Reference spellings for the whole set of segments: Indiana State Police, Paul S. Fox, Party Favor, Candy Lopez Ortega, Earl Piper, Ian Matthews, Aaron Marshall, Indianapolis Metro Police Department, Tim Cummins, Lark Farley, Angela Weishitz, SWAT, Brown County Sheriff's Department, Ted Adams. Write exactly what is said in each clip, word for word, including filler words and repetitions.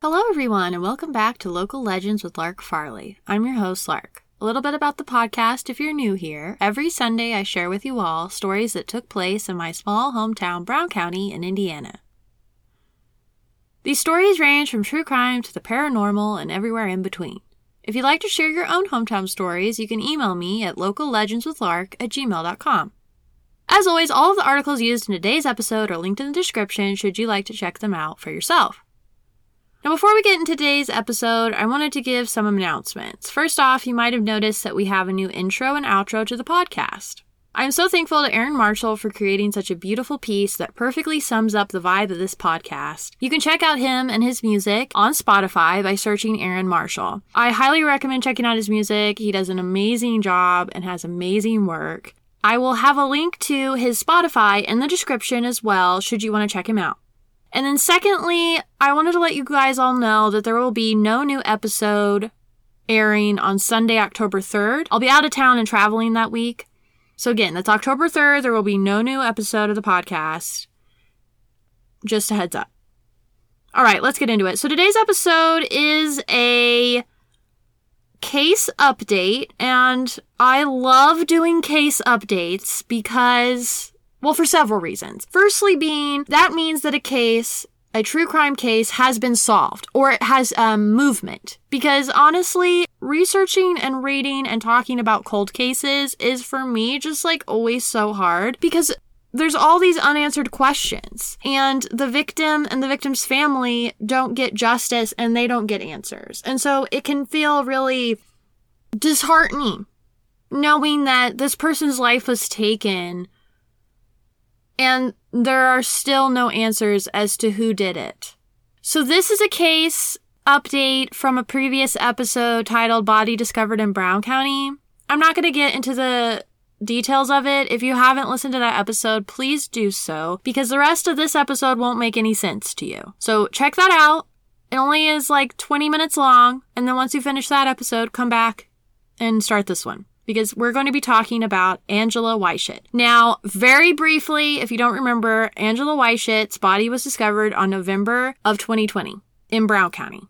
Hello everyone and welcome back to Local Legends with Lark Farley. I'm your host, Lark. A little bit about the podcast if you're new here. Every Sunday I share with you all stories that took place in my small hometown, Brown County in Indiana. These stories range from true crime to the paranormal and everywhere in between. If you'd like to share your own hometown stories, you can email me at locallegendswithlark at gmail dot com. As always, all of the articles used in today's episode are linked in the description should you like to check them out for yourself. Now, before we get into today's episode, I wanted to give some announcements. First off, you might have noticed that we have a new intro and outro to the podcast. I'm so thankful to Aaron Marshall for creating such a beautiful piece that perfectly sums up the vibe of this podcast. You can check out him and his music on Spotify by searching Aaron Marshall. I highly recommend checking out his music. He does an amazing job and has amazing work. I will have a link to his Spotify in the description as well, should you want to check him out. And then secondly, I wanted to let you guys all know that there will be no new episode airing on Sunday, October third. I'll be out of town and traveling that week. So again, that's October third. There will be no new episode of the podcast. Just a heads up. All right, let's get into it. So today's episode is a case update. And I love doing case updates because... well, for several reasons. Firstly being, that means that a case, a true crime case, has been solved, or it has um, movement. Because honestly, researching and reading and talking about cold cases is, for me, just like always so hard. Because there's all these unanswered questions. And the victim and the victim's family don't get justice and they don't get answers. And so it can feel really disheartening knowing that this person's life was taken and there are still no answers as to who did it. So this is a case update from a previous episode titled Body Discovered in Brown County. I'm not going to get into the details of it. If you haven't listened to that episode, please do so, because the rest of this episode won't make any sense to you. So check that out. It only is like twenty minutes long. And then once you finish that episode, come back and start this one, because we're going to be talking about Angela Weishitz. Now, very briefly, if you don't remember, Angela Weishitz's body was discovered on November of twenty twenty in Brown County.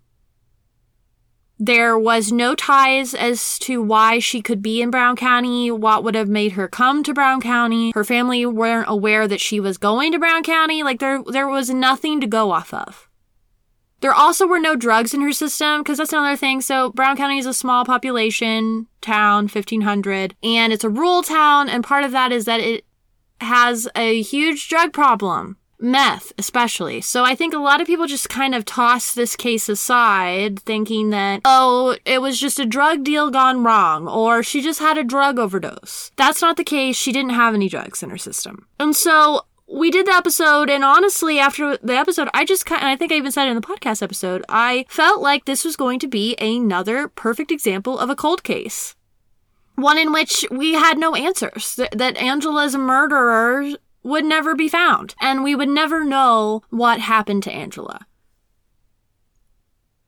There was no ties as to why she could be in Brown County, what would have made her come to Brown County. Her family weren't aware that she was going to Brown County. Like, there, there was nothing to go off of. There also were no drugs in her system, because that's another thing. So Brown County is a small population town, fifteen hundred, and it's a rural town. And part of that is that it has a huge drug problem, meth especially. So I think a lot of people just kind of toss this case aside thinking that, oh, it was just a drug deal gone wrong, or she just had a drug overdose. That's not the case. She didn't have any drugs in her system. And so... we did the episode, and honestly, after the episode, I just kind of, I think I even said it in the podcast episode, I felt like this was going to be another perfect example of a cold case. One in which we had no answers, th- that Angela's murderer would never be found, and we would never know what happened to Angela.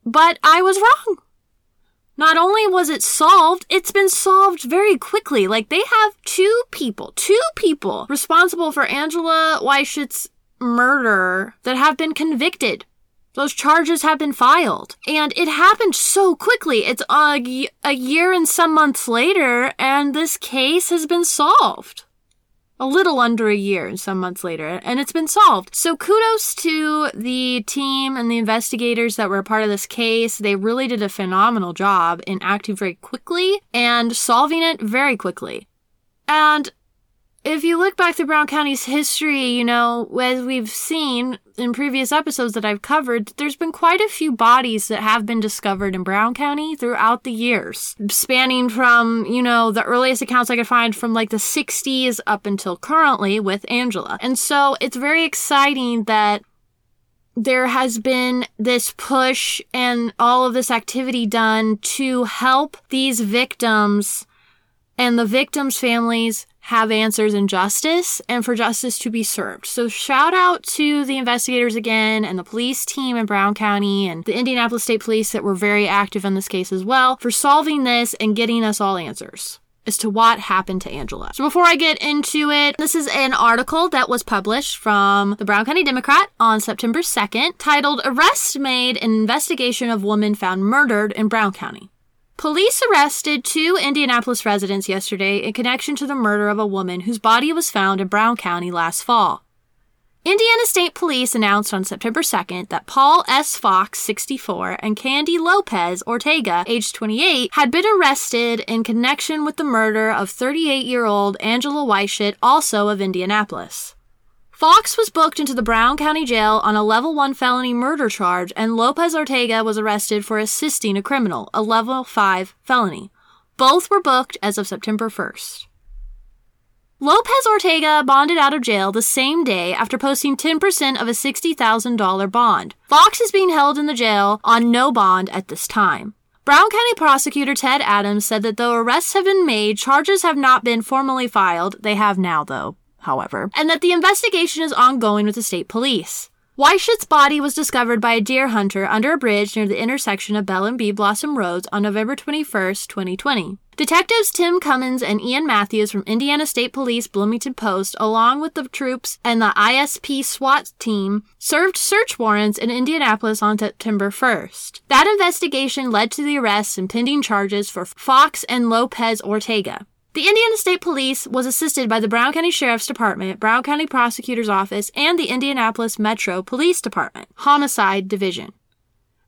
But I was wrong. Not only was it solved, it's been solved very quickly. Like, they have two people, two people responsible for Angela Weishitz's murder that have been convicted. Those charges have been filed. And it happened so quickly. It's a, a year and some months later, and this case has been solved. A little under a year and some months later, and it's been solved. So kudos to the team and the investigators that were a part of this case. They really did a phenomenal job in acting very quickly and solving it very quickly. And if you look back to Brown County's history, you know, as we've seen in previous episodes that I've covered, there's been quite a few bodies that have been discovered in Brown County throughout the years, spanning from, you know, the earliest accounts I could find from like the sixties up until currently with Angela. And so it's very exciting that there has been this push and all of this activity done to help these victims and the victims' families have answers and justice, and for justice to be served. So shout out to the investigators again and the police team in Brown County and the Indianapolis State Police that were very active in this case as well for solving this and getting us all answers. as to what happened to Angela. So before I get into it, this is an article that was published from the Brown County Democrat on September second, titled "Arrest Made in Investigation of Woman Found Murdered in Brown County." Police arrested two Indianapolis residents yesterday in connection to the murder of a woman whose body was found in Brown County last fall. Indiana State Police announced on September second that Paul S. Fox, sixty-four, and Candy Lopez Ortega, age twenty-eight, had been arrested in connection with the murder of thirty-eight-year-old Angela Weishitz, also of Indianapolis. Fox was booked into the Brown County Jail on a Level one felony murder charge, and Lopez Ortega was arrested for assisting a criminal, a Level five felony. Both were booked as of September first. Lopez Ortega bonded out of jail the same day after posting ten percent of a sixty thousand dollars bond. Fox is being held in the jail on no bond at this time. Brown County Prosecutor Ted Adams said that though arrests have been made, charges have not been formally filed. They have now, though, however, and that the investigation is ongoing with the state police. Weishitz's body was discovered by a deer hunter under a bridge near the intersection of Bell and Bee Blossom Roads on November twenty-first, twenty twenty. Detectives Tim Cummins and Ian Matthews from Indiana State Police Bloomington Post, along with the troops and the I S P SWAT team, served search warrants in Indianapolis on September first. That investigation led to the arrests and pending charges for Fox and Lopez Ortega. The Indiana State Police was assisted by the Brown County Sheriff's Department, Brown County Prosecutor's Office, and the Indianapolis Metro Police Department, Homicide Division.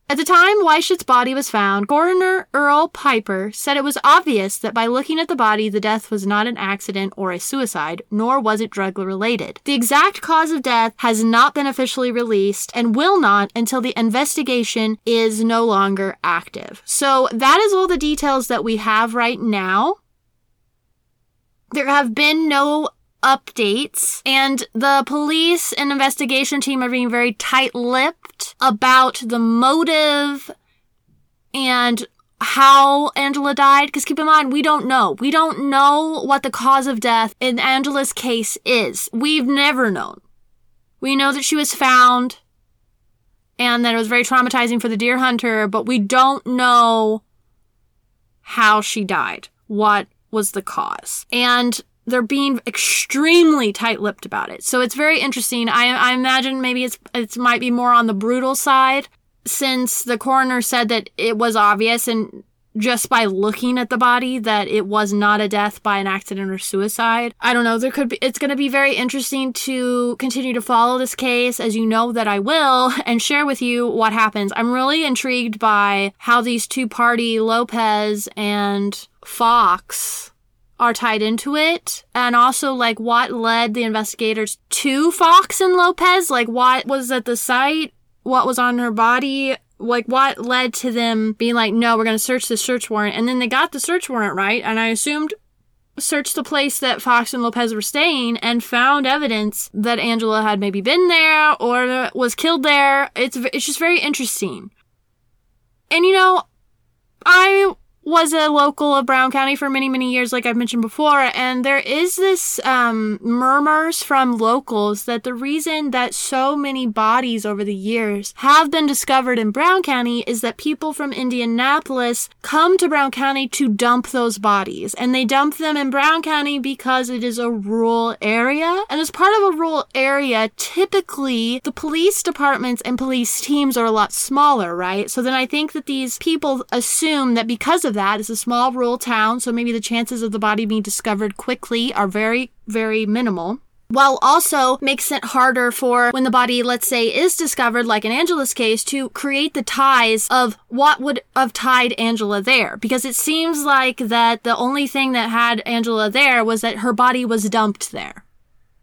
At the time Weishitz's body was found, Coroner Earl Piper said it was obvious that by looking at the body, the death was not an accident or a suicide, nor was it drug-related. The exact cause of death has not been officially released and will not until the investigation is no longer active. So that is all the details that we have right now. There have been no updates, and the police and investigation team are being very tight-lipped about the motive and how Angela died. Because keep in mind, we don't know. We don't know what the cause of death in Angela's case is. We've never known. We know that she was found and that it was very traumatizing for the deer hunter, but we don't know how she died. What was the cause. And they're being extremely tight-lipped about it. So it's very interesting. I, I imagine maybe it's it might be more on the brutal side, since the coroner said that it was obvious and just by looking at the body that it was not a death by an accident or suicide. I don't know. There could be. It's going to be very interesting to continue to follow this case, as you know that I will, and share with you what happens. I'm really intrigued by how these two party, Lopez and Fox, are tied into it, and also like what led the investigators to Fox and Lopez. Like what was at the site, what was on her body, like what led to them being like, no, we're going to search the search warrant. And then they got the search warrant, right? And I assumed searched the place that Fox and Lopez were staying and found evidence that Angela had maybe been there or was killed there. It's it's just very interesting. And you know, I was a local of Brown County for many, many years, like I've mentioned before, and there is this um, murmurs from locals that the reason that so many bodies over the years have been discovered in Brown County is that people from Indianapolis come to Brown County to dump those bodies, and they dump them in Brown County because it is a rural area, and as part of a rural area, typically the police departments and police teams are a lot smaller, right? So then I think that these people assume that because of that. It's a small rural town, so maybe the chances of the body being discovered quickly are very, very minimal, while also makes it harder for when the body, let's say, is discovered, like in Angela's case, to create the ties of what would have tied Angela there. Because it seems like that the only thing that had Angela there was that her body was dumped there.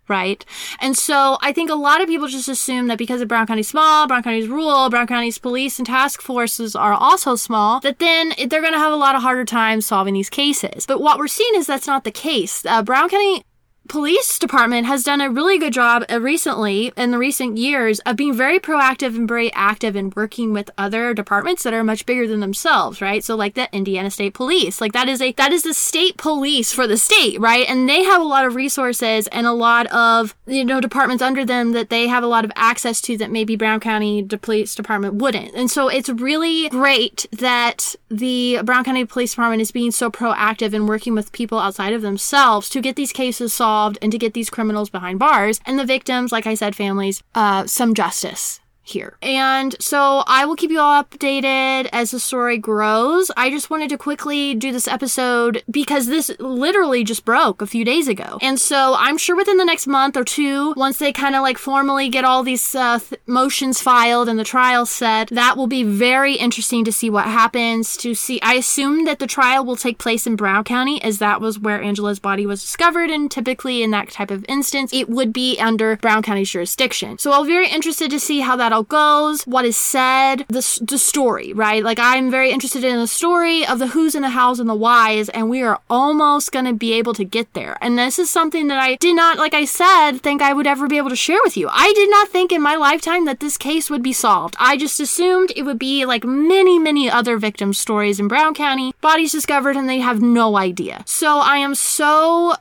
Right? And so I think a lot of people just assume that because of Brown County's small, Brown County's rural, Brown County's police and task forces are also small, that then they're going to have a lot of harder time solving these cases. But what we're seeing is that's not the case. Uh, Brown County police department has done a really good job recently, in the recent years, of being very proactive and very active in working with other departments that are much bigger than themselves, right? So like the Indiana State Police, like that is a that is the state police for the state, right? And they have a lot of resources and a lot of, you know, departments under them that they have a lot of access to that maybe Brown County Police Department wouldn't. And so it's really great that the Brown County Police Department is being so proactive and working with people outside of themselves to get these cases solved and to get these criminals behind bars and the victims, like I said, families, uh, some justice here. And so I will keep you all updated as the story grows. I just wanted to quickly do this episode because this literally just broke a few days ago. And so I'm sure within the next month or two, once they kind of like formally get all these uh, th- motions filed and the trial set, that will be very interesting to see what happens. To see, I assume that the trial will take place in Brown County, as that was where Angela's body was discovered, and typically in that type of instance, it would be under Brown County's jurisdiction. So I'll be very interested to see how that'll goes, what is said, the, the story, right? Like, I'm very interested in the story of the who's and the how's and the why's, and we are almost going to be able to get there. And this is something that I did not, like I said, think I would ever be able to share with you. I did not think in my lifetime that this case would be solved. I just assumed it would be like many, many other victim stories in Brown County, bodies discovered, and they have no idea. So I am so...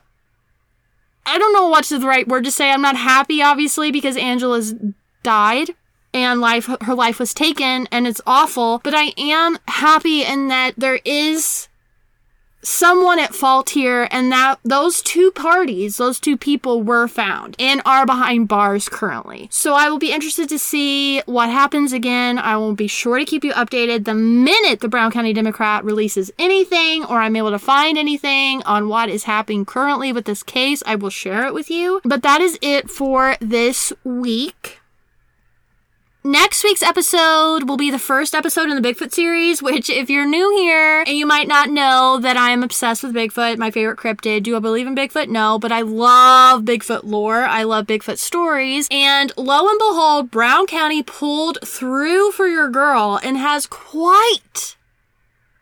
I don't know what's the right word to say. I'm not happy, obviously, because Angela's died. And life, her life was taken, and it's awful. But I am happy in that there is someone at fault here, and that those two parties, those two people were found and are behind bars currently. So I will be interested to see what happens again. I will be sure to keep you updated the minute the Brown County Democrat releases anything, or I'm able to find anything on what is happening currently with this case. I will share it with you. But that is it for this week. Next week's episode will be the first episode in the Bigfoot series, which if you're new here, and you might not know that I am obsessed with Bigfoot, my favorite cryptid. Do I believe in Bigfoot? No, but I love Bigfoot lore. I love Bigfoot stories. And lo and behold, Brown County pulled through for your girl and has quite...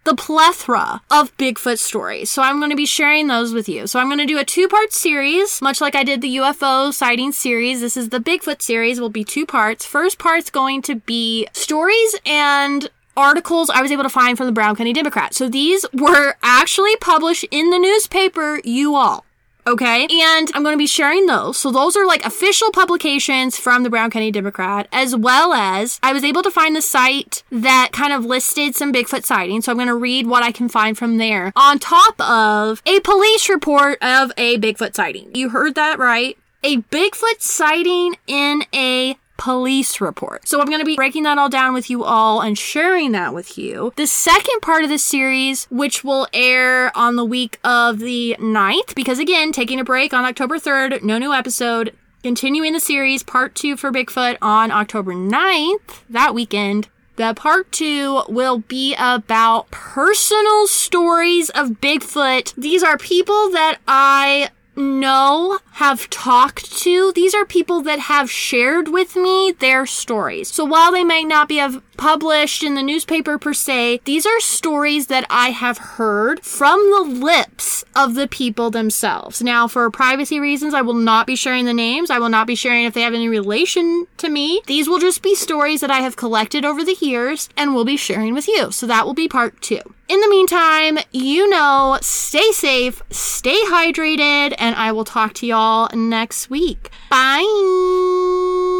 the plethora of Bigfoot stories. So I'm going to be sharing those with you. So I'm going to do a two-part series, much like I did the U F O sighting series. This is the Bigfoot series. Will be two parts. First part's going to be stories and articles I was able to find from the Brown County Democrat. So these were actually published in the newspaper, you all. Okay, and I'm going to be sharing those. So those are like official publications from the Brown County Democrat, as well as I was able to find the site that kind of listed some Bigfoot sightings. So I'm going to read what I can find from there on top of a police report of a Bigfoot sighting. You heard that right. A Bigfoot sighting in a police report. So I'm going to be breaking that all down with you all and sharing that with you. The second part of the series, which will air on the week of the ninth, because again, taking a break on October third, no new episode, continuing the series, part two for Bigfoot on October ninth, that weekend. The part two will be about personal stories of Bigfoot. These are people that I know, have talked to. These are people that have shared with me their stories. So while they might not be of published in the newspaper per se, these are stories that I have heard from the lips of the people themselves. Now, for privacy reasons, I will not be sharing the names. I will not be sharing if they have any relation to me. These will just be stories that I have collected over the years and will be sharing with you. So that will be part two. In the meantime, you know, stay safe, stay hydrated, and I will talk to y'all next week. Bye!